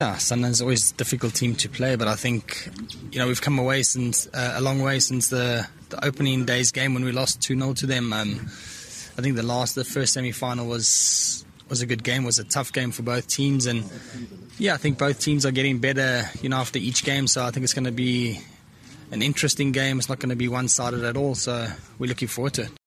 Yeah, Sundowns is always a difficult team to play, but I think we've come away since a long way since the opening day's game when we lost 2-0 to them. I think the first semi-final was a good game, was a tough game for both teams, and yeah, I think both teams are getting better, after each game. So I think it's going to be an interesting game. It's not going to be one-sided at all. So we're looking forward to it.